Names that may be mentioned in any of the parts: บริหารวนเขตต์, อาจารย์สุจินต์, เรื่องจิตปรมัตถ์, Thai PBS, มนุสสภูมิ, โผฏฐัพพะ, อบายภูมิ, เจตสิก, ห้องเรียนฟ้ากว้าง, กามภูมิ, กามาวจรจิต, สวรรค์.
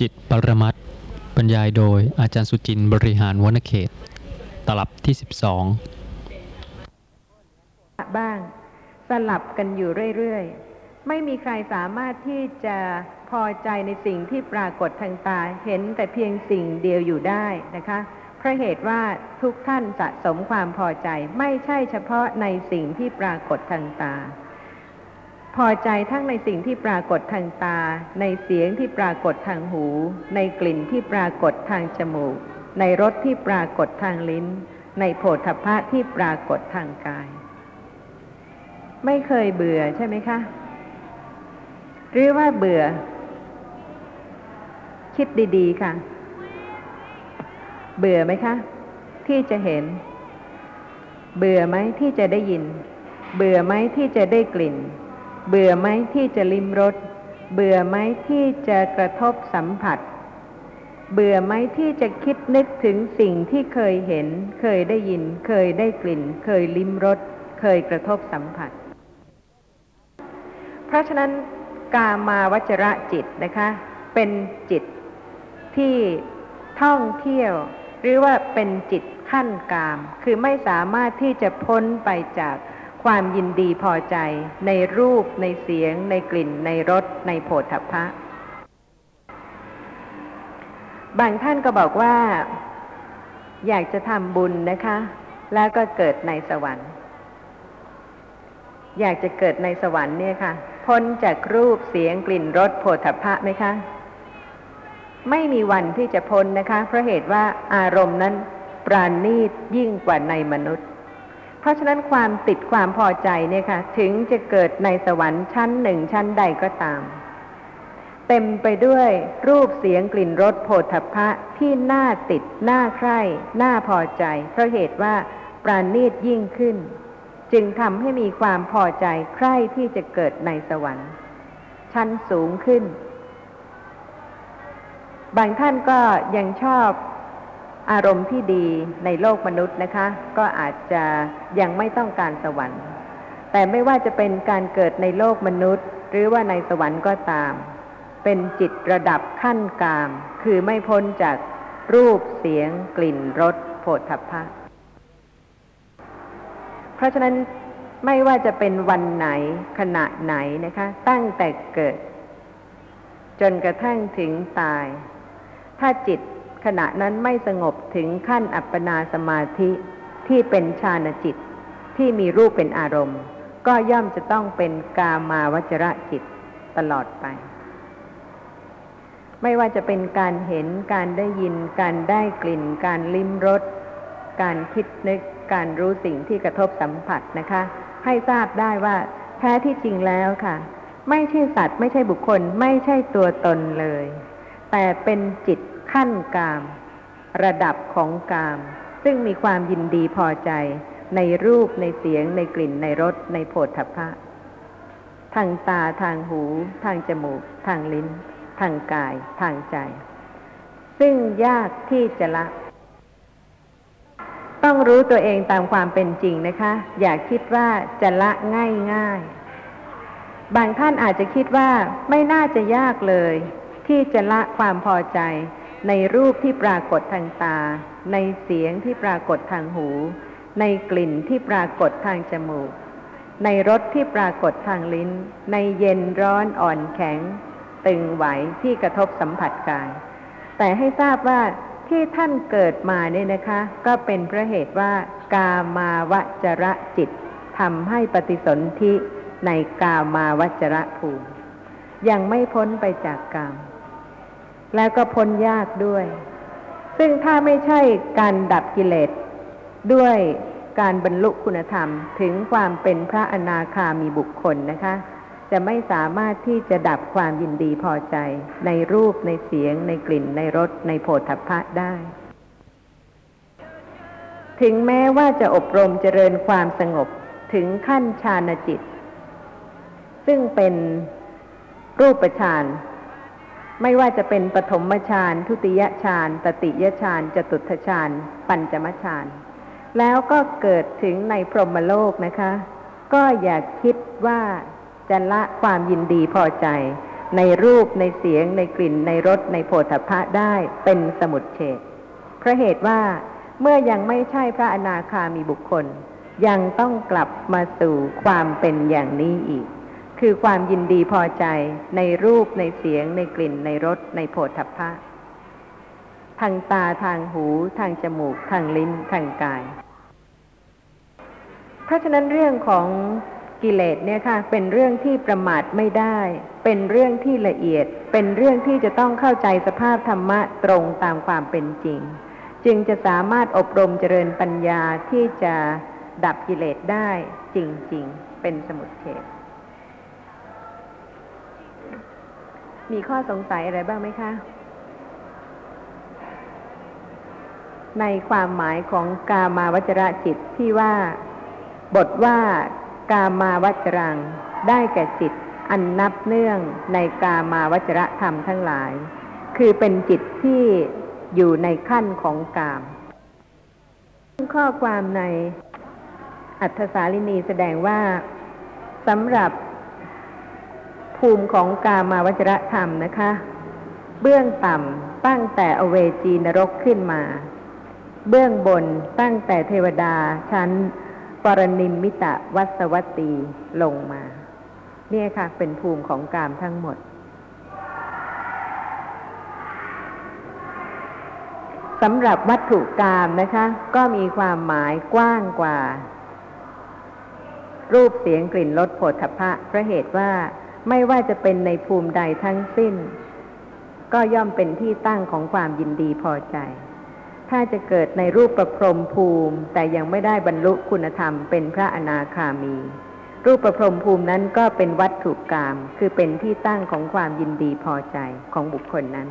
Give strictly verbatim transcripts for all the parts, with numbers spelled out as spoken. จิตปรมัตถ์บรรยายโดยอาจารย์สุจินต์บริหารวนเขตตลับที่สิบสองบ้างสลับกันอยู่เรื่อยๆไม่มีใครสามารถที่จะพอใจในสิ่งที่ปรากฏทางตาเห็นแต่เพียงสิ่งเดียวอยู่ได้นะคะเพราะเหตุว่าทุกท่านสะสมความพอใจไม่ใช่เฉพาะในสิ่งที่ปรากฏทางตาพอใจทั้งในสิ่งที่ปรากฏทางตาในเสียงที่ปรากฏทางหูในกลิ่นที่ปรากฏทางจมูกในรสที่ปรากฏทางลิ้นในโผฏฐัพพะที่ปรากฏทางกายไม่เคยเบื่อใช่ไหมคะหรือว่าเบื่อคิดดีๆค่ะเบื่อไหมคะที่จะเห็นเบื่อไหมที่จะได้ยินเบื่อไหมที่จะได้กลิ่นเบื่อไหมที่จะลิ้มรสเบื่อไหมที่จะกระทบสัมผัสเบื่อไหมที่จะคิดนึกถึงสิ่งที่เคยเห็นเคยได้ยินเคยได้กลิ่นเคยลิ้มรสเคยกระทบสัมผัสเพราะฉะนั้นกามาวจรจิตนะคะเป็นจิตที่ท่องเที่ยวหรือว่าเป็นจิตขั้นกามคือไม่สามารถที่จะพ้นไปจากความยินดีพอใจในรูปในเสียงในกลิ่นในรสในโผฏฐัพพะบางท่านก็บอกว่าอยากจะทำบุญนะคะแล้วก็เกิดในสวรรค์อยากจะเกิดในสวรรค์เนี่ยค่ะพ้นจากรูปเสียงกลิ่นรสโผฏฐัพพะไหมคะไม่มีวันที่จะพ้นนะคะเพราะเหตุว่าอารมณ์นั้นปราณีตยิ่งกว่าในมนุษย์เพราะฉะนั้นความติดความพอใจเนี่ยค่ะถึงจะเกิดในสวรรค์ชั้นหนึ่งชั้นใดก็ตามเต็มไปด้วยรูปเสียงกลิ่นรสโผฏฐัพพะที่น่าติดน่าใคร่น่าพอใจเพราะเหตุว่าปราณีตยิ่งขึ้นจึงทำให้มีความพอใจใคร่ที่จะเกิดในสวรรค์ชั้นสูงขึ้นบางท่านก็ยังชอบอารมณ์ที่ดีในโลกมนุษย์นะคะก็อาจจะยังไม่ต้องการสวรรค์แต่ไม่ว่าจะเป็นการเกิดในโลกมนุษย์หรือว่าในสวรรค์ก็ตามเป็นจิตระดับขั้นกามคือไม่พ้นจากรูปเสียงกลิ่นรสโผฏฐัพพะเพราะฉะนั้นไม่ว่าจะเป็นวันไหนขณะไหนนะคะตั้งแต่เกิดจนกระทั่งถึงตายถ้าจิตขณะนั้นไม่สงบถึงขั้นอัปปนาสมาธิที่เป็นฌานจิตที่มีรูปเป็นอารมณ์ก็ย่อมจะต้องเป็นกามาวจรจิตตลอดไปไม่ว่าจะเป็นการเห็นการได้ยินการได้กลิ่นการลิ้มรสการคิดนึกการรู้สิ่งที่กระทบสัมผัสนะคะให้ทราบได้ว่าแท้ที่จริงแล้วค่ะไม่ใช่สัตว์ไม่ใช่บุคคลไม่ใช่ตัวตนเลยแต่เป็นจิตขั้นกามระดับของกามซึ่งมีความยินดีพอใจในรูปในเสียงในกลิ่นในรสในโผฏฐัพพะทางตาทางหูทางจมูกทางลิ้นทางกายทางใจซึ่งยากที่จะละต้องรู้ตัวเองตามความเป็นจริงนะคะอย่าคิดว่าจะละง่ายๆบางท่านอาจจะคิดว่าไม่น่าจะยากเลยที่จะละความพอใจในรูปที่ปรากฏทางตาในเสียงที่ปรากฏทางหูในกลิ่นที่ปรากฏทางจมูกในรสที่ปรากฏทางลิ้นในเย็นร้อนอ่อนแข็งตึงไหวที่กระทบสัมผัสกายแต่ให้ทราบว่าที่ท่านเกิดมาเนี่ยนะคะก็เป็นเพราะเหตุว่ากามาวจรจิตทำให้ปฏิสนธิในกามาวจรภูมิยังไม่พ้นไปจากกามแล้วก็พ้นยากด้วยซึ่งถ้าไม่ใช่การดับกิเลสด้วยการบรรลุคุณธรรมถึงความเป็นพระอนาคามีบุคคลนะคะจะไม่สามารถที่จะดับความยินดีพอใจในรูปในเสียงในกลิ่นในรสในโผฏฐัพพะได้ถึงแม้ว่าจะอบรมเจริญความสงบถึงขั้นฌานจิตซึ่งเป็นรูปฌานไม่ว่าจะเป็นปฐมฌานทุติยฌานตติยฌานจตุตถฌานปัญจมฌานแล้วก็เกิดถึงในพรหมโลกนะคะก็อย่าคิดว่าจะละความยินดีพอใจ ในรูปในเสียงในกลิ่นในรสในโผฏฐัพพะได้เป็นสมุจเฉทเพราะเหตุว่าเมื่อยังไม่ใช่พระอนาคามีบุคคลยังต้องกลับมาสู่ความเป็นอย่างนี้อีกคือความยินดีพอใจในรูปในเสียงในกลิ่นในรสในโผฏฐัพพะทางตาทางหูทางจมูกทางลิ้นทางกายเพราะฉะนั้นเรื่องของกิเลสเนี่ยค่ะเป็นเรื่องที่ประมาทไม่ได้เป็นเรื่องที่ละเอียดเป็นเรื่องที่จะต้องเข้าใจสภาพธรรมะตรงตามความเป็นจริงจึงจะสามารถอบรมเจริญปัญญาที่จะดับกิเลสได้จริงๆเป็นสมุจเฉทมีข้อสงสัยอะไรบ้างไหมคะในความหมายของกามาวจรจิตที่ว่าบทว่ากามาวจรังได้แก่จิตอันนับเนื่องในกามาวจรธรรมทั้งหลายคือเป็นจิตที่อยู่ในขั้นของกามข้อความในอัฏฐสาลินีแสดงว่าสำหรับภูมิของกามาวจรธรรมนะคะเบื้องต่ำตั้งแต่อเวจีนรกขึ้นมาเบื้องบนตั้งแต่เทวดาชั้นปรนิมมิตะวัสวัตตีลงมาเนี่ยค่ะเป็นภูมิของกามทั้งหมดสำหรับวัตถุกามนะคะก็มีความหมายกว้างกว่ารูปเสียงกลิ่นรสโผฏฐัพพะเพราะเหตุว่าไม่ว่าจะเป็นในภูมิใดทั้งสิ้นก็ย่อมเป็นที่ตั้งของความยินดีพอใจถ้าจะเกิดในรูปประพรหมภูมิแต่ยังไม่ได้บรรลุคุณธรรมเป็นพระอนาคามีรูปประพรหมภูมินั้นก็เป็นวัตถุกามคือเป็นที่ตั้งของความยินดีพอใจของบุคคลนั้น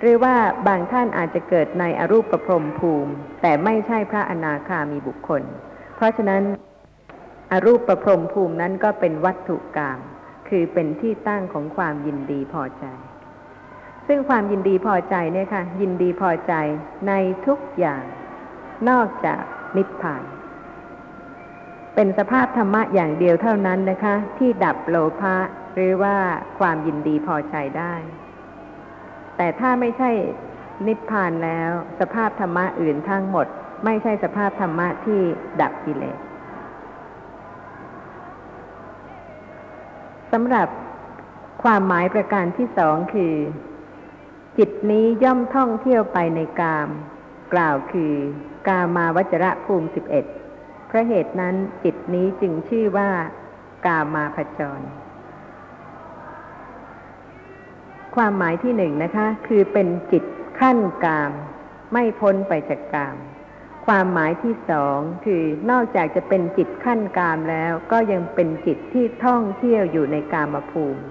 หรือว่าบางท่านอาจจะเกิดในอรูปประพรหมภูมิแต่ไม่ใช่พระอนาคามีบุคคลเพราะฉะนั้นอรูปประพรหมภูมินั้นก็เป็นวัตถุกามคือเป็นที่ตั้งของความยินดีพอใจซึ่งความยินดีพอใจเนี่ยค่ะยินดีพอใจในทุกอย่างนอกจากนิพพานเป็นสภาพธรรมะอย่างเดียวเท่านั้นนะคะที่ดับโลภะหรือว่าความยินดีพอใจได้แต่ถ้าไม่ใช่นิพพานแล้วสภาพธรรมะอื่นทั้งหมดไม่ใช่สภาพธรรมะที่ดับกิเลสสำหรับความหมายประการที่สองคือจิตนี้ย่อมท่องเที่ยวไปในกามกล่าวคือกามาวจรภูมิสิบเอ็ดเพราะเหตุนั้นจิตนี้จึงชื่อว่ากามาพจรความหมายที่หนึ่งนะคะคือเป็นจิตขั้นกามไม่พ้นไปจากกามความหมายที่สองคือนอกจากจะเป็นจิตขั้นกามแล้วก็ยังเป็นจิตที่ท่องเที่ยวอยู่ในกามภูมิ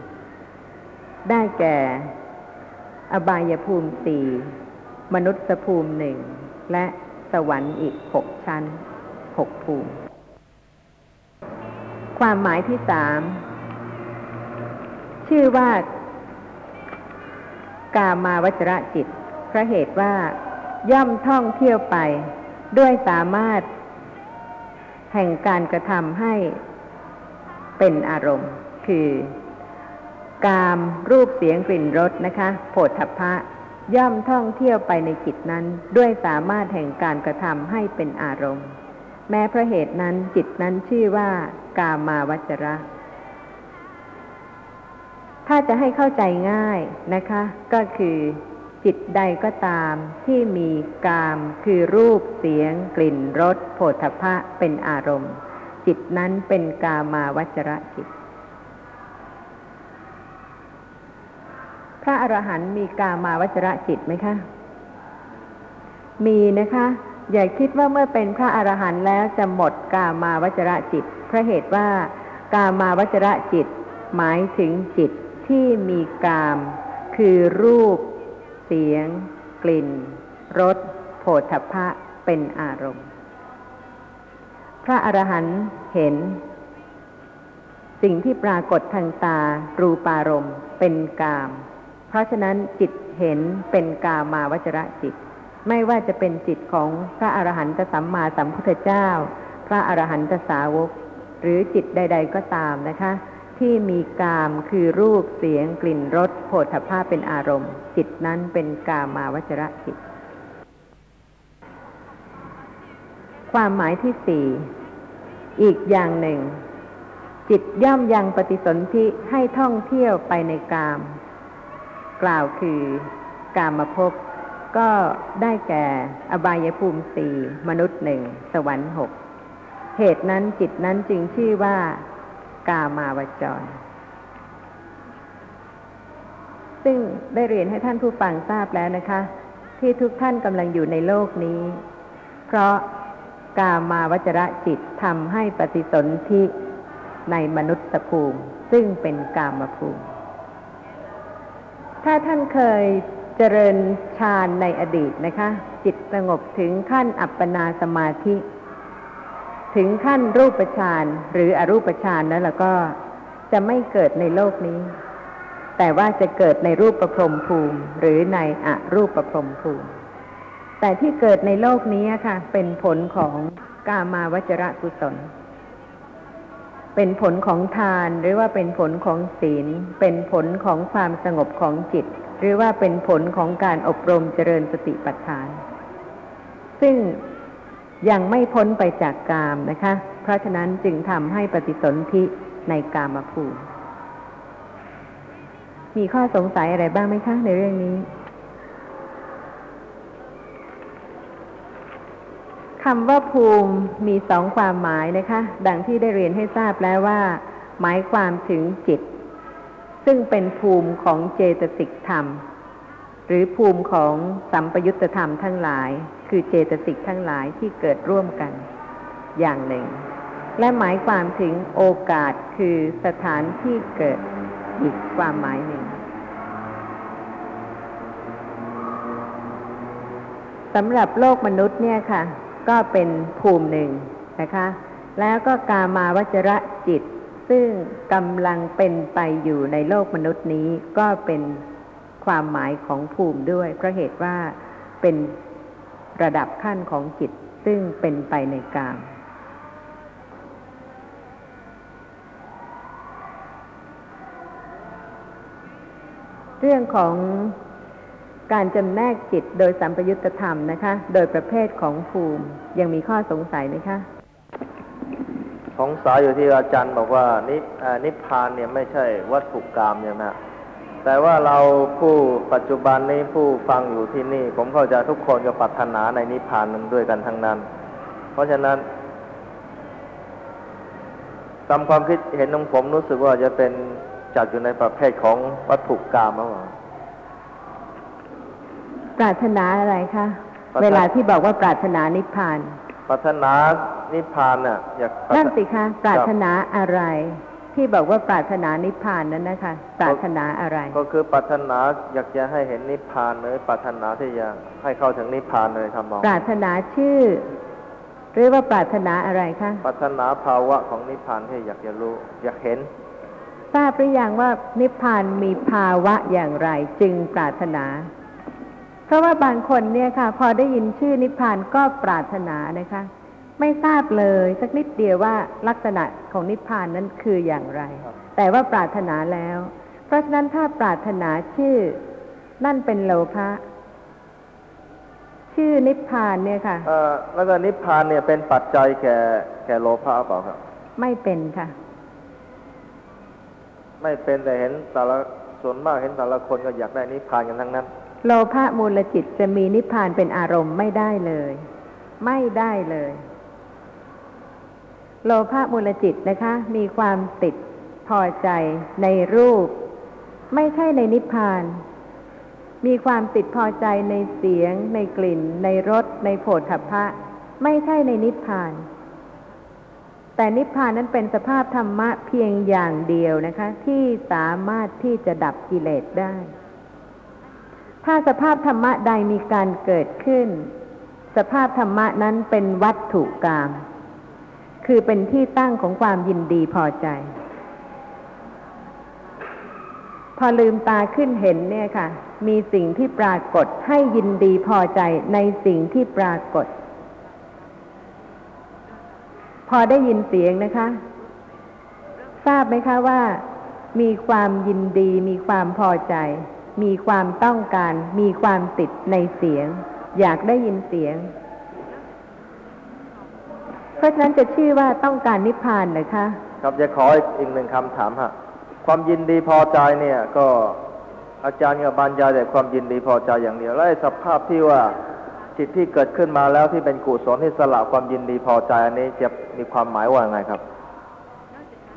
ได้แก่อบายภูมิสี่มนุษยภูมิหนึ่งและสวรรค์อีกหกชั้นหกภูมิความหมายที่สามชื่อว่ากามาวจรจิตเพราะเหตุว่าย่อมท่องเที่ยวไปด้วยสามารถแห่งการกระทำให้เป็นอารมณ์คือกามรูปเสียงกลิ่นรสนะคะโผฏฐัพพะย่อมท่องเที่ยวไปในจิตนั้นด้วยสามารถแห่งการกระทำให้เป็นอารมณ์แม้เพราะเหตุนั้นจิตนั้นชื่อว่ากามาวจรถ้าจะให้เข้าใจง่ายนะคะก็คือจิตใดก็ตามที่มีกามคือรูปเสียงกลิ่นรสโผฏฐัพพะเป็นอารมณ์จิตนั้นเป็นกามาวจรจิตพระอรหันต์มีกามาวจรจิตไหมคะมีนะคะอย่าคิดว่าเมื่อเป็นพระอรหันต์แล้วจะหมดกามาวจรจิตเพราะเหตุว่ากามาวจรจิตหมายถึงจิตที่มีกามคือรูปเสียงกลิ่นรสโผฏฐัพพะเป็นอารมณ์พระอรหันต์เห็นสิ่งที่ปรากฏทางตารูปารมณ์เป็นกามเพราะฉะนั้นจิตเห็นเป็นกามาวจรจิตไม่ว่าจะเป็นจิตของพระอรหันตสัมมาสัมพุทธเจ้าพระอรหันตสาวกหรือจิตใดๆก็ตามนะคะ ที่มีกามคือรูปเสียงกลิ่นรสโผฏฐัพพะเป็นอารมณ์จิตนั้นเป็นกามาวจรจิตความหมายที่สี่อีกอย่างหนึ่งจิตย่อมยังปฏิสนธิให้ท่องเที่ยวไปในกามกล่าวคือกามภพก็ได้แก่อบายภูมิสี่มนุษย์หนึ่งสวรรค์หกเหตุนั้นจิตนั้นจึงชื่อว่ากามาวจรซึ่งได้เรียนให้ท่านผู้ฟังทราบแล้วนะคะที่ทุกท่านกำลังอยู่ในโลกนี้เพราะกามาวจรจิตทำให้ปฏิสนธิในมนุษยภูมิซึ่งเป็นกามภูมิถ้าท่านเคยเจริญฌานในอดีตนะคะจิตสงบถึงขั้นอัปปนาสมาธิถึงขั้นรูปฌานหรืออรูปฌานนั้นแล้วก็จะไม่เกิดในโลกนี้แต่ว่าจะเกิดในรูปพรหมภูมิหรือในอรูปพรหมภูมิแต่ที่เกิดในโลกนี้ค่ะเป็นผลของกามาวจรกุศลเป็นผลของทานหรือว่าเป็นผลของศีลเป็นผลของความสงบของจิตหรือว่าเป็นผลของการอบรมเจริญสติปัฏฐานซึ่งยังไม่พ้นไปจากกามนะคะเพราะฉะนั้นจึงทำให้ปฏิสนธิในกามภูมิมีข้อสงสัยอะไรบ้างไหมคะในเรื่องนี้คำว่าภูมิมีสองความหมายนะคะดังที่ได้เรียนให้ทราบแล้วว่าหมายความถึงจิตซึ่งเป็นภูมิของเจตสิกธรรมหรือภูมิของสัมปยุตตธรรมทั้งหลายคือเจตสิกทั้งหลายที่เกิดร่วมกันอย่างหนึ่งและหมายความถึงโอกาสคือสถานที่เกิดอีกความหมายหนึ่งสำหรับโลกมนุษย์เนี่ยค่ะก็เป็นภูมิหนึ่งนะคะแล้วก็กามาวจรจิตซึ่งกำลังเป็นไปอยู่ในโลกมนุษย์นี้ก็เป็นความหมายของภูมิด้วยเพราะเหตุว่าเป็นระดับขั้นของจิตซึ่งเป็นไปในกามเรื่องของการจำแนกจิตโดยสัมปยุตตธรรมนะคะโดยประเภทของภูมิยังมีข้อสงสัยไหมคะสงสัยอยู่ที่อาจารย์บอกว่านินิพพานเนี่ยไม่ใช่วัตถุกามใช่ไหมแต่ว่าเราผู้ปัจจุบันนี้ผู้ฟังอยู่ที่นี่ผมเข้าใจทุกคนจะปรารถนาในนิพพานนั้นด้วยกันทั้งนั้นเพราะฉะนั้นตามความคิดเห็นของผมรู้สึกว่าจะเป็นจัดอยู่ในประเภทของวัตถุกามมั้งปรารถนาอะไรคะเวลาที่บอกว่าปรารถนานิพพานปรารถนานิพพานน่ะอยากนั่นสิคะปรารถนาอะไรที่บอกว่าปรารถนานิพพานนั้นนะคะปรารถนาอะไรก็คือปรารถนาอยากจะให้เห็นนิพพานหรือปรารถนาที่จะให้เข้าถึงนิพพานเลยทำมองปรารถนาชื่อหรือว่าปรารถนาอะไรคะปรารถนาภาวะของนิพพานที่อยากจะรู้อยากเห็นทราบหรือยังว่านิพพานมีภาวะอย่างไรจึงปรารถนาเพราะว่าบางคนเนี่ยค่ะพอได้ยินชื่อนิพพานก็ปรารถนานะคะไม่ทราบเลยสักนิดเดียวว่าลักษณะของนิพพานนั้นคืออย่างไรแต่ว่าปรารถนาแล้วเพราะฉะนั้นถ้าปรารถนาชื่อนั่นเป็นโลภะชื่อนิพพานเนี่ยค่ะเอ่อแล้วก็นิพพานเนี่ยเป็นปัจจัยแก่แก่โลภะเปล่าครับไม่เป็นค่ะไม่เป็นแต่เห็นแต่ละส่วนมากเห็นแต่ละคนก็อยากได้นิพพานกันทั้งนั้นโลภะมูลจิตจะมีนิพพานเป็นอารมณ์ไม่ได้เลยไม่ได้เลยโลภะมูลจิตนะคะมีความติดพอใจในรูปไม่ใช่ในนิพพานมีความติดพอใจในเสียงในกลิ่นในรสในโผฏฐัพพะไม่ใช่ในนิพพานแต่นิพพานนั้นเป็นสภาพธรรมะเพียงอย่างเดียวนะคะที่สามารถที่จะดับกิเลสได้ถ้าสภาพธรรมะใดมีการเกิดขึ้นสภาพธรรมะนั้นเป็นวัตถุกามคือเป็นที่ตั้งของความยินดีพอใจพอลืมตาขึ้นเห็นเนี่ยค่ะมีสิ่งที่ปรากฏให้ยินดีพอใจในสิ่งที่ปรากฏพอได้ยินเสียงนะคะ ทราบไหมคะว่ามีความยินดีมีความพอใจมีความต้องการมีความติดในเสียงอยากได้ยินเสียงเพราะฉะนั้นจะชื่อว่าต้องการนิพพานเหรอคะครับจะขออีกหนึ่งคำถามฮะความยินดีพอใจเนี่ยก็อาจารย์กับบรรยายแต่ความยินดีพอใจอย่างเดียวแล้วสภาพที่ว่าจิตที่เกิดขึ้นมาแล้วที่เป็นกุศลที่สละความยินดีพอใจอันนี้จะมีความหมายว่าไงครับ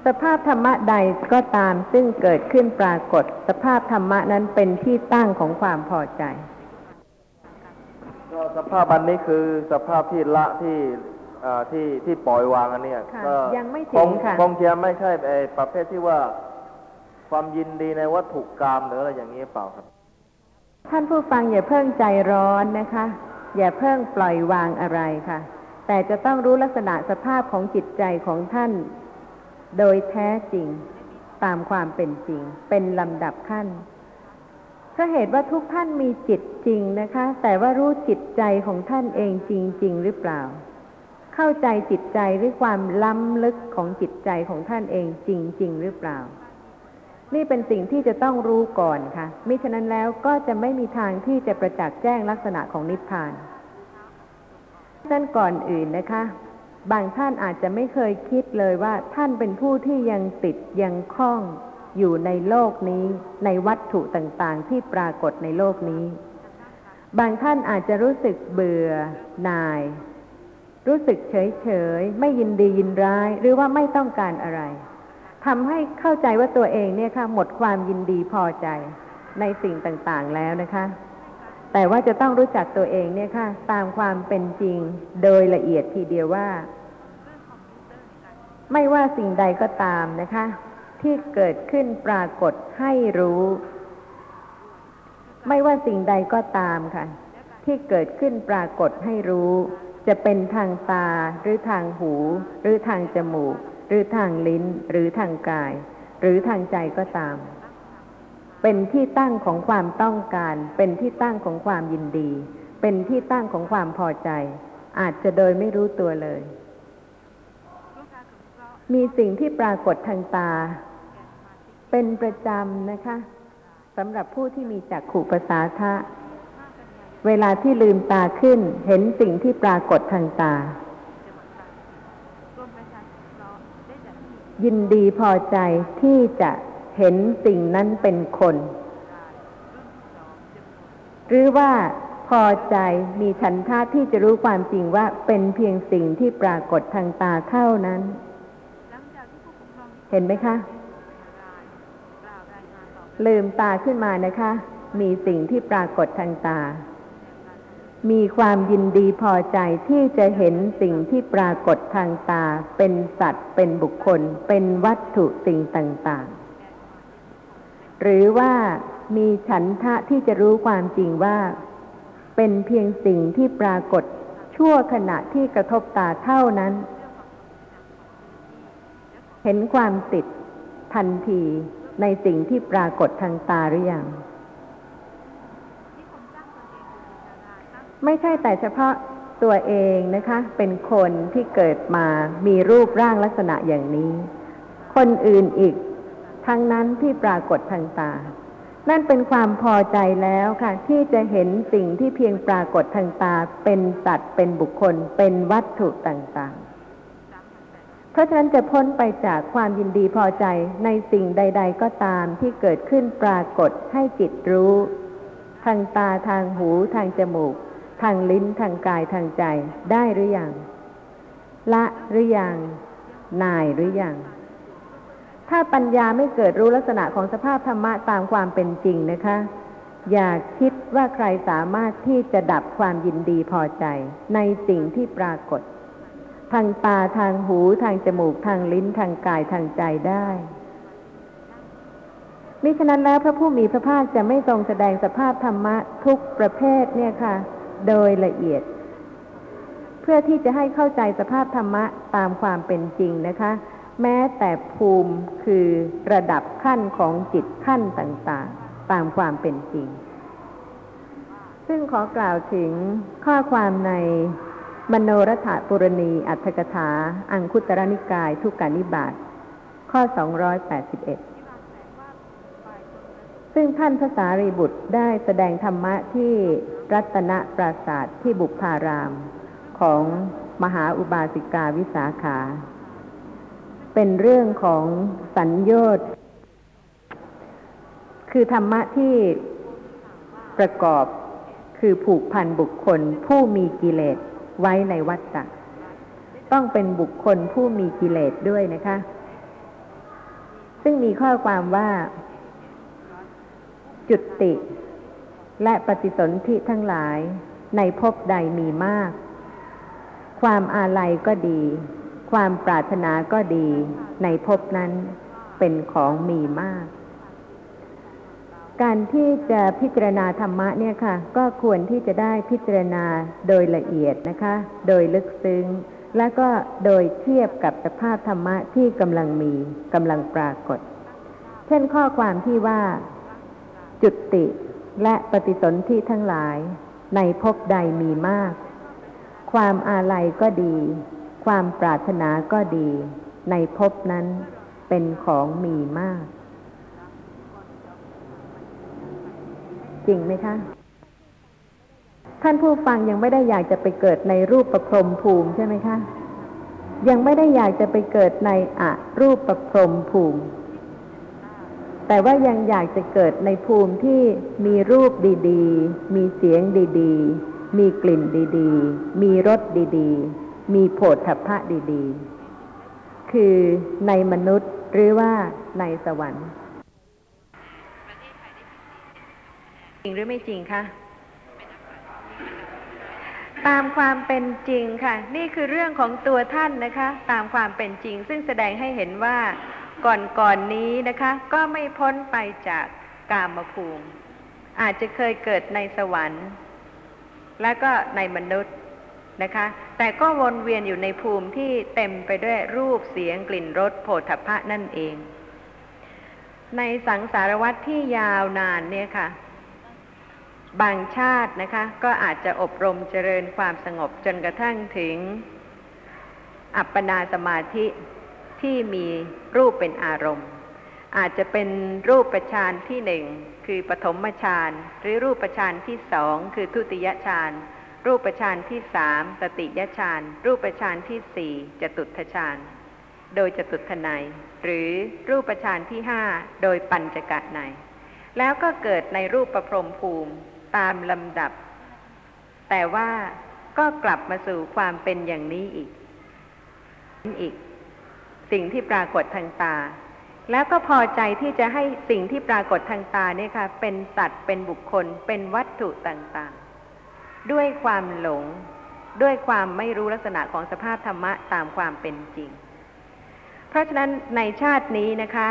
สภาพธรรมะใดก็ตามซึ่งเกิดขึ้นปรากฏสภาพธรรมะนั้นเป็นที่ตั้งของความพอใจก็สภาพอันนี้คือสภาพที่ละที่อ่าที่ที่ปล่อยวางอันเนี้ยก็ยังไม่ถึงค่ะคงจะไม่ใช่ไอ้ประเภทที่ว่าความยินดีในวัตถุกามหรืออะไรอย่างนี้เปล่าครับท่านผู้ฟังอย่าเพิ่งใจร้อนนะคะอย่าเพิ่งปล่อยวางอะไรค่ะแต่จะต้องรู้ลักษณะสภาพของจิตใจของท่านโดยแท้จริงตามความเป็นจริงเป็นลำดับขั้นเพราะเหตุว่าทุกท่านมีจิตจริงนะคะแต่ว่ารู้จิตใจของท่านเองจริงๆหรือเปล่าเข้าใจจิตใจหรือความล้ำลึกของจิตใจของท่านเองจริงๆหรือเปล่านี่เป็นสิ่งที่จะต้องรู้ก่อนค่ะมิฉะนั้นแล้วก็จะไม่มีทางที่จะประจักษ์แจ้งลักษณะของนิพพานท่านก่อนอื่นนะคะบางท่านอาจจะไม่เคยคิดเลยว่าท่านเป็นผู้ที่ยังติดยังคล้องอยู่ในโลกนี้ในวัตถุต่างๆที่ปรากฏในโลกนี้บางท่านอาจจะรู้สึกเบื่อหน่ายรู้สึกเฉยๆไม่ยินดียินร้ายหรือว่าไม่ต้องการอะไรทำให้เข้าใจว่าตัวเองเนี่ยค่ะหมดความยินดีพอใจในสิ่งต่างๆแล้วนะคะแต่ว่าจะต้องรู้จักตัวเองเนี่ยค่ะตามความเป็นจริงโดยละเอียดทีเดียวว่าไม่ว่าสิ่งใดก็ตามนะคะที่เกิดขึ้นปรากฏให้รู้ไม่ว่าสิ่งใดก็ตามค่ะที่เกิดขึ้นปรากฏให้รู้จะเป็นทางตาหรือทางหูหรือทางจมูกหรือทางลิ้นหรือทางกายหรือทางใจก็ตามเป็นที่ตั้งของความต้องการเป็นที่ตั้งของความยินดีเป็นที่ตั้งของความพอใจอาจจะโดยไม่รู้ตัวเลยมีสิ่งที่ปรากฏทางตาเป็นประจำนะคะสำหรับผู้ที่มีจักขุประสาทะเวลาที่ลืมตาขึ้นเห็นสิ่งที่ปรากฏทางตายินดีพอใจที่จะเห็นสิ่งนั้นเป็นคนหรือว่าพอใจมีฉันทะที่จะรู้ความจริงว่าเป็นเพียงสิ่งที่ปรากฏทางตาเท่านั้นเห็นไหมคะลืมตาขึ้นมานะคะมีสิ่งที่ปรากฏทางตามีความยินดีพอใจที่จะเห็นสิ่งที่ปรากฏทางตาเป็นสัตว์เป็นบุคคลเป็นวัตถุสิ่งต่างๆหรือว่ามีฉันทะที่จะรู้ความจริงว่าเป็นเพียงสิ่งที่ปรากฏชั่วขณะที่กระทบตาเท่านั้นเห็นความติดทันทีในสิ่งที่ปรากฏทางตาหรือยังไม่ใช่แต่เฉพาะตัวเองนะคะเป็นคนที่เกิดมามีรูปร่างลักษณะอย่างนี้คนอื่นอีกทั้งนั้นที่ปรากฏทางตานั่นเป็นความพอใจแล้วค่ะที่จะเห็นสิ่งที่เพียงปรากฏทางตาเป็นสัตว์เป็นบุคคลเป็นวัตถุต่างๆเพราะฉะนั้นจะพ้นไปจากความยินดีพอใจในสิ่งใดๆก็ตามที่เกิดขึ้นปรากฏให้จิตรู้ทางตาทางหูทางจมูกทางลิ้นทางกายทางใจได้หรือยังละหรือยังนายหรือยังถ้าปัญญาไม่เกิดรู้ลักษณะของสภาพธรรมะตามความเป็นจริงนะคะอย่าคิดว่าใครสามารถที่จะดับความยินดีพอใจในสิ่งที่ปรากฏทางตาทางหูทางจมูกทางลิ้นทางกายทางใจได้มิฉะนั้นแล้วพระผู้มีพระภาคจะไม่ทรงแสดงสภาพธรรมะทุกประเภทเนี่ยค่ะโดยละเอียดเพื่อที่จะให้เข้าใจสภาพธรรมะตามความเป็นจริงนะคะแม้แต่ภูมิคือระดับขั้นของจิตขั้นต่างๆตามความเป็นจริงซึ่งขอกล่าวถึงข้อความในมโนรถปุรณีอรรถกถาอังคุตรนิกายทุกกนิบาต ข้อสองร้อยแปดสิบเอ็ดซึ่งท่านพระสารีบุตรได้แสดงธรรมะที่รัตนปราสาทที่บุพารามของมหาอุบาสิกาวิสาขาเป็นเรื่องของสัญโยชน์คือธรรมะที่ประกอบคือผูกพันบุคคลผู้มีกิเลสไว้ในวัฏจักรต้องเป็นบุคคลผู้มีกิเลสด้วยนะคะซึ่งมีข้อความว่าจุติและปฏิสนธิทั้งหลายในภพใดมีมากความอาลัยก็ดีความปรารถนาก็ดีในภพนั้นเป็นของมีมากการที่จะพิจารณาธรรมะเนี่ยค่ะก็ควรที่จะได้พิจารณาโดยละเอียดนะคะโดยลึกซึ้งและก็โดยเทียบกับสภาพธรรมะที่กำลังมีกำลังปรากฏเช่นข้อความที่ว่าจุติและปฏิสนธิทั้งหลายในภพใดมีมากความอาลัยก็ดีความปรารถนาก็ดีในภพนั้นเป็นของมีมากจริงไหมคะท่านผู้ฟังยังไม่ได้อยากจะไปเกิดในรูปประพรมภูมิใช่ไหมคะยังไม่ได้อยากจะไปเกิดในอรูปประพรมภูมิแต่ว่ายังอยากจะเกิดในภูมิที่มีรูปดีๆมีเสียงดีๆมีกลิ่นดีๆมีรสดีๆมีโผฏฐัพพะดีๆคือในมนุษย์หรือว่าในสวรรค์จริงหรือไม่จริงคะตามความเป็นจริงค่ะนี่คือเรื่องของตัวท่านนะคะตามความเป็นจริงซึ่งแสดงให้เห็นว่าก่อนๆ นี้นะคะก็ไม่พ้นไปจากกามภูมิอาจจะเคยเกิดในสวรรค์และก็ในมนุษย์นะคะแต่ก็วนเวียนอยู่ในภูมิที่เต็มไปด้วยรูปเสียงกลิ่นรสโผฏฐัพพะนั่นเองในสังสารวัฏที่ยาวนานเนี่ยค่ะบางชาตินะคะก็อาจจะอบรมเจริญความสงบจนกระทั่งถึงอัปปนาสมาธิที่มีรูปเป็นอารมณ์อาจจะเป็นรูปฌานที่หนึ่งคือปฐมฌานหรือรูปฌานที่สองคือทุติยฌานรูปฌานที่สามตติยฌานรูปฌานที่สี่จตุตถฌานโดยจตุตถนัยหรือรูปฌานที่ห้าโดยปัญจกนัยแล้วก็เกิดในรูปประพรมภูมิตามลำดับแต่ว่าก็กลับมาสู่ความเป็นอย่างนี้อีกอีกสิ่งที่ปรากฏทางตาแล้วก็พอใจที่จะให้สิ่งที่ปรากฏทางตาเนี่ยค่ะเป็นสัตว์เป็นบุคคลเป็นวัตถุต่างๆด้วยความหลงด้วยความไม่รู้ลักษณะของสภาพธรรมะตามความเป็นจริงเพราะฉะนั้นในชาตินี้นะคะ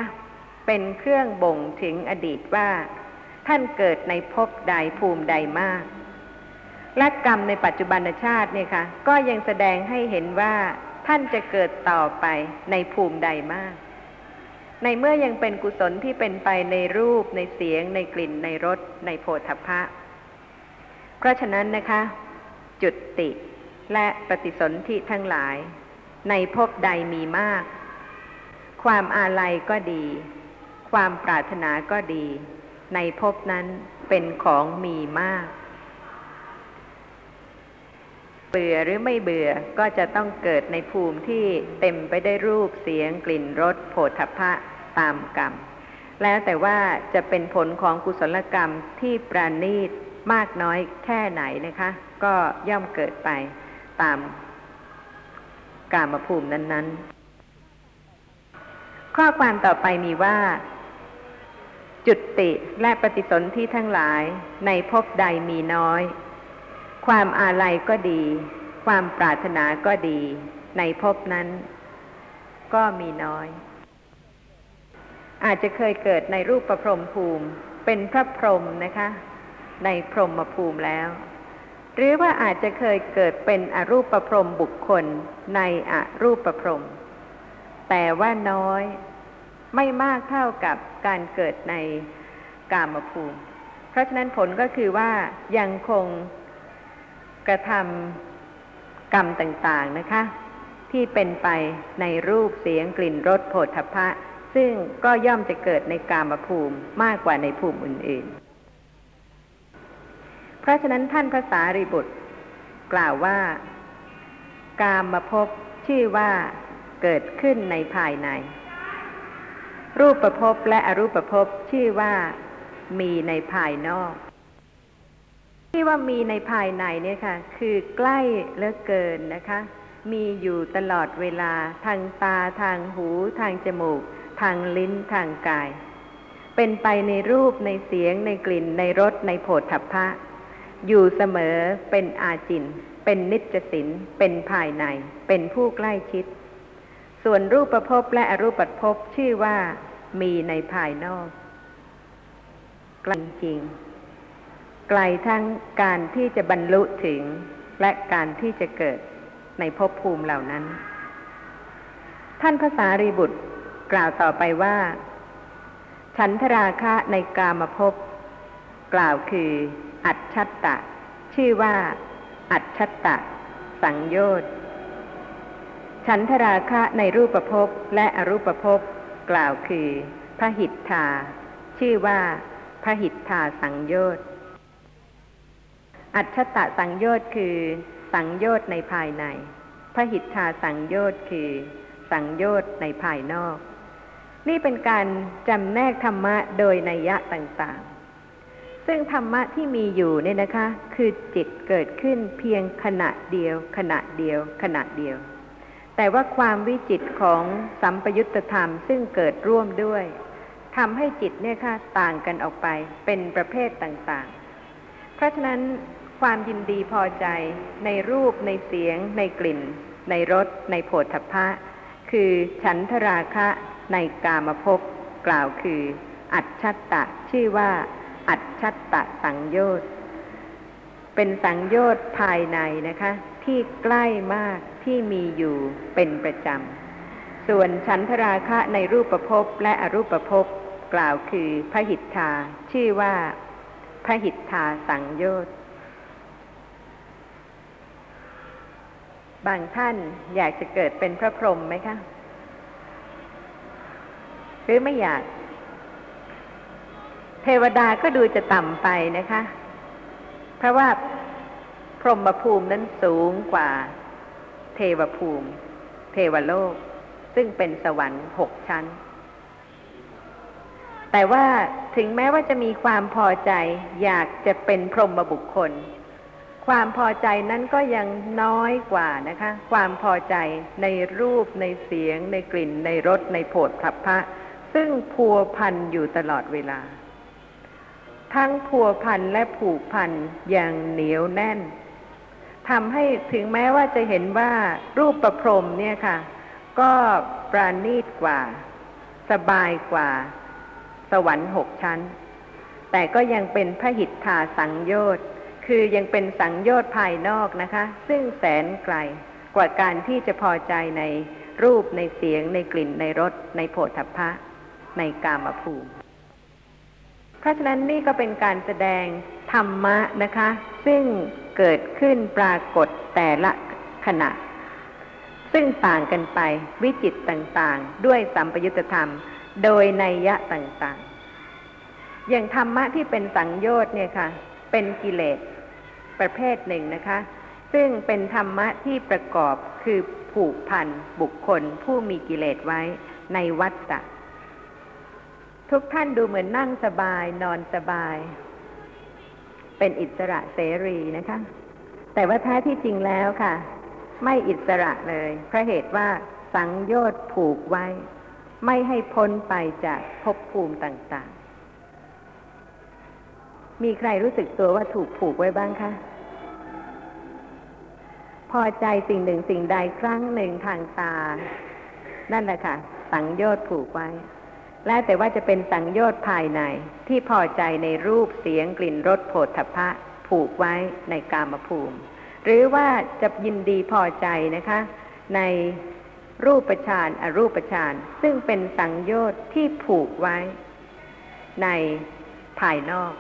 เป็นเครื่องบ่งถึงอดีตว่าท่านเกิดในภพใดภูมิใดมากและกรรมในปัจจุบันชาติเนี่ยค่ะก็ยังแสดงให้เห็นว่าท่านจะเกิดต่อไปในภูมิใดมากในเมื่อยังเป็นกุศลที่เป็นไปในรูปในเสียงในกลิ่นในรสในโผฏฐัพพะเพราะฉะนั้นนะคะจุติและปฏิสนธิทั้งหลายในภพใดมีมากความอาลัยก็ดีความปรารถนาก็ดีในภพนั้นเป็นของมีมากเบื่อหรือไม่เบื่อก็จะต้องเกิดในภูมิที่เต็มไปด้วยรูปเสียงกลิ่นรสโผฏฐัพพะตามกรรมแล้วแต่ว่าจะเป็นผลของกุศลกรรมที่ประณีตมากน้อยแค่ไหนนะคะก็ย่อมเกิดไปตามกามภูมินั้นๆข้อความต่อไปมีว่าจุติและปฏิสนธิทั้งหลายในภพใดมีน้อยความอาลัยก็ดีความปรารถนาก็ดีในภพนั้นก็มีน้อยอาจจะเคยเกิดในรูปประพรมภูมิเป็นพระพรหมนะคะในพรหมภูมิแล้วหรือว่าอาจจะเคยเกิดเป็นอรูปประพรมบุคคลในอรูปประพรมแต่ว่าน้อยไม่มากเท่ากับการเกิดในกามภูมิเพราะฉะนั้นผลก็คือว่ายังคงกระทำกรรมต่างๆนะคะ ที่เป็นไปในรูปเสียงกลิ่นรสโผฏฐัพพะซึ่งก็ย่อมจะเกิดในกามภูมิมากกว่าในภูมิอื่นๆเพราะฉะนั้นท่านพระสารีบุตรกล่าวว่ากามภพชื่อว่าเกิดขึ้นในภายในรูปภพและอรูปภพชื่อว่ามีในภายนอกที่ว่ามีในภายในเนี่ยค่ะคือใกล้เหลือเกินนะคะมีอยู่ตลอดเวลาทางตาทางหูทางจมูกทางลิ้นทางกายเป็นไปในรูปในเสียงในกลิ่นในรสในโผฏฐัพพะอยู่เสมอเป็นอาจินเป็นนิจจสินเป็นภายในเป็นผู้ใกล้ชิดส่วนรูปภพและอรูปภพชื่อว่ามีในภายนอกไกลจริงไกลทั้งการที่จะบรรลุถึงและการที่จะเกิดในภพภูมิเหล่านั้นท่านพระสารีบุตรกล่าวต่อไปว่าฉันทราคะในกามภพกล่าวคืออัจฉัตตะชื่อว่าอัจฉัตตะสังโยชน์ฉันทราคะในรูปภพและอรูปภพกล่าวคือพหิทธาชื่อว่าพหิทธาสังโยชน์อัจฉัตตะสังโยชน์คือสังโยชน์ในภายในพหิทธาสังโยชน์คือสังโยชน์ในภายนอกนี่เป็นการจำแนกธรรมะโดยนัยยะต่างๆซึ่งธรรมะที่มีอยู่เนี่ยนะคะคือจิตเกิดขึ้นเพียงขณะเดียวขณะเดียวขณะเดียวแต่ว่าความวิจิตรของสัมปยุตตธรรมซึ่งเกิดร่วมด้วยทำให้จิตเนี่ยค่ะต่างกันออกไปเป็นประเภทต่างๆเพราะฉะนั้นความยินดีพอใจในรูปในเสียงในกลิ่นในรสในโผฏฐัพพะคือฉันทราคะในกามภพกล่าวคืออัจฉัตตะชื่อว่าอัจฉัตตะสังโยชน์เป็นสังโยชน์ภายในนะคะที่ใกล้มากที่มีอยู่เป็นประจำส่วนฉันทราคะในรูปภพและอรูปภพกล่าวคือพหิทธาชื่อว่าพหิทธาสังโยชน์บางท่านอยากจะเกิดเป็นพระพรหมไหมคะหรือไม่อยากเทวดาก็ดูจะต่ำไปนะคะเพราะว่าพรหมภูมินั้นสูงกว่าเทวภูมิเทวโลกซึ่งเป็นสวรรค์หกชั้นแต่ว่าถึงแม้ว่าจะมีความพอใจอยากจะเป็นพรหมบุคคลความพอใจนั้นก็ยังน้อยกว่านะคะความพอใจในรูปในเสียงในกลิ่นในรสในโผฏฐัพพะซึ่งพัวพันอยู่ตลอดเวลาทั้งพัวพันและผูกพันอย่างเหนียวแน่นทำให้ถึงแม้ว่าจะเห็นว่ารูปประพรหมเนี่ยค่ะก็ประณีตกว่าสบายกว่าสวรรค์หกชั้นแต่ก็ยังเป็นพหิทธาสังโยชน์คือยังเป็นสังโยชน์ภายนอกนะคะซึ่งแสนไกลกว่าการที่จะพอใจในรูปในเสียงในกลิ่นในรสในโผฏฐัพพะในกามภูมิเพราะฉะนั้นนี่ก็เป็นการแสดงธรรมะนะคะซึ่งเกิดขึ้นปรากฏแต่ละขณะซึ่งต่างกันไปวิจิตต่างๆด้วยสัมปยุตตธรรมโดยนัยยะต่างๆอย่างธรรมะที่เป็นสังโยชน์เนี่ยค่ะเป็นกิเลสประเภทหนึ่งนะคะซึ่งเป็นธรรมะที่ประกอบคือผูกพันบุคคลผู้มีกิเลสไว้ในวัฏฏะทุกท่านดูเหมือนนั่งสบายนอนสบายเป็นอิสระเสรีนะคะแต่ว่าแท้ที่จริงแล้วค่ะไม่อิสระเลยเพราะเหตุว่าสังโยชน์ผูกไว้ไม่ให้พ้นไปจากภพภูมิต่างๆมีใครรู้สึกตัวว่าถูกผูกไว้บ้างคะพอใจสิ่งหนึ่งสิ่งใดครั้งหนึ่งทางตานั่นแหละค่ะสังโยชน์ผูกไว้และแต่ว่าจะเป็นสังโยชน์ภายในที่พอใจในรูปเสียงกลิ่นรสโผฏฐัพพะผูกไว้ในกามภูมิหรือว่าจะยินดีพอใจนะคะในรูปฌานอรูปฌานซึ่งเป็นสังโยชน์ที่ผูกไว้ในภายนอก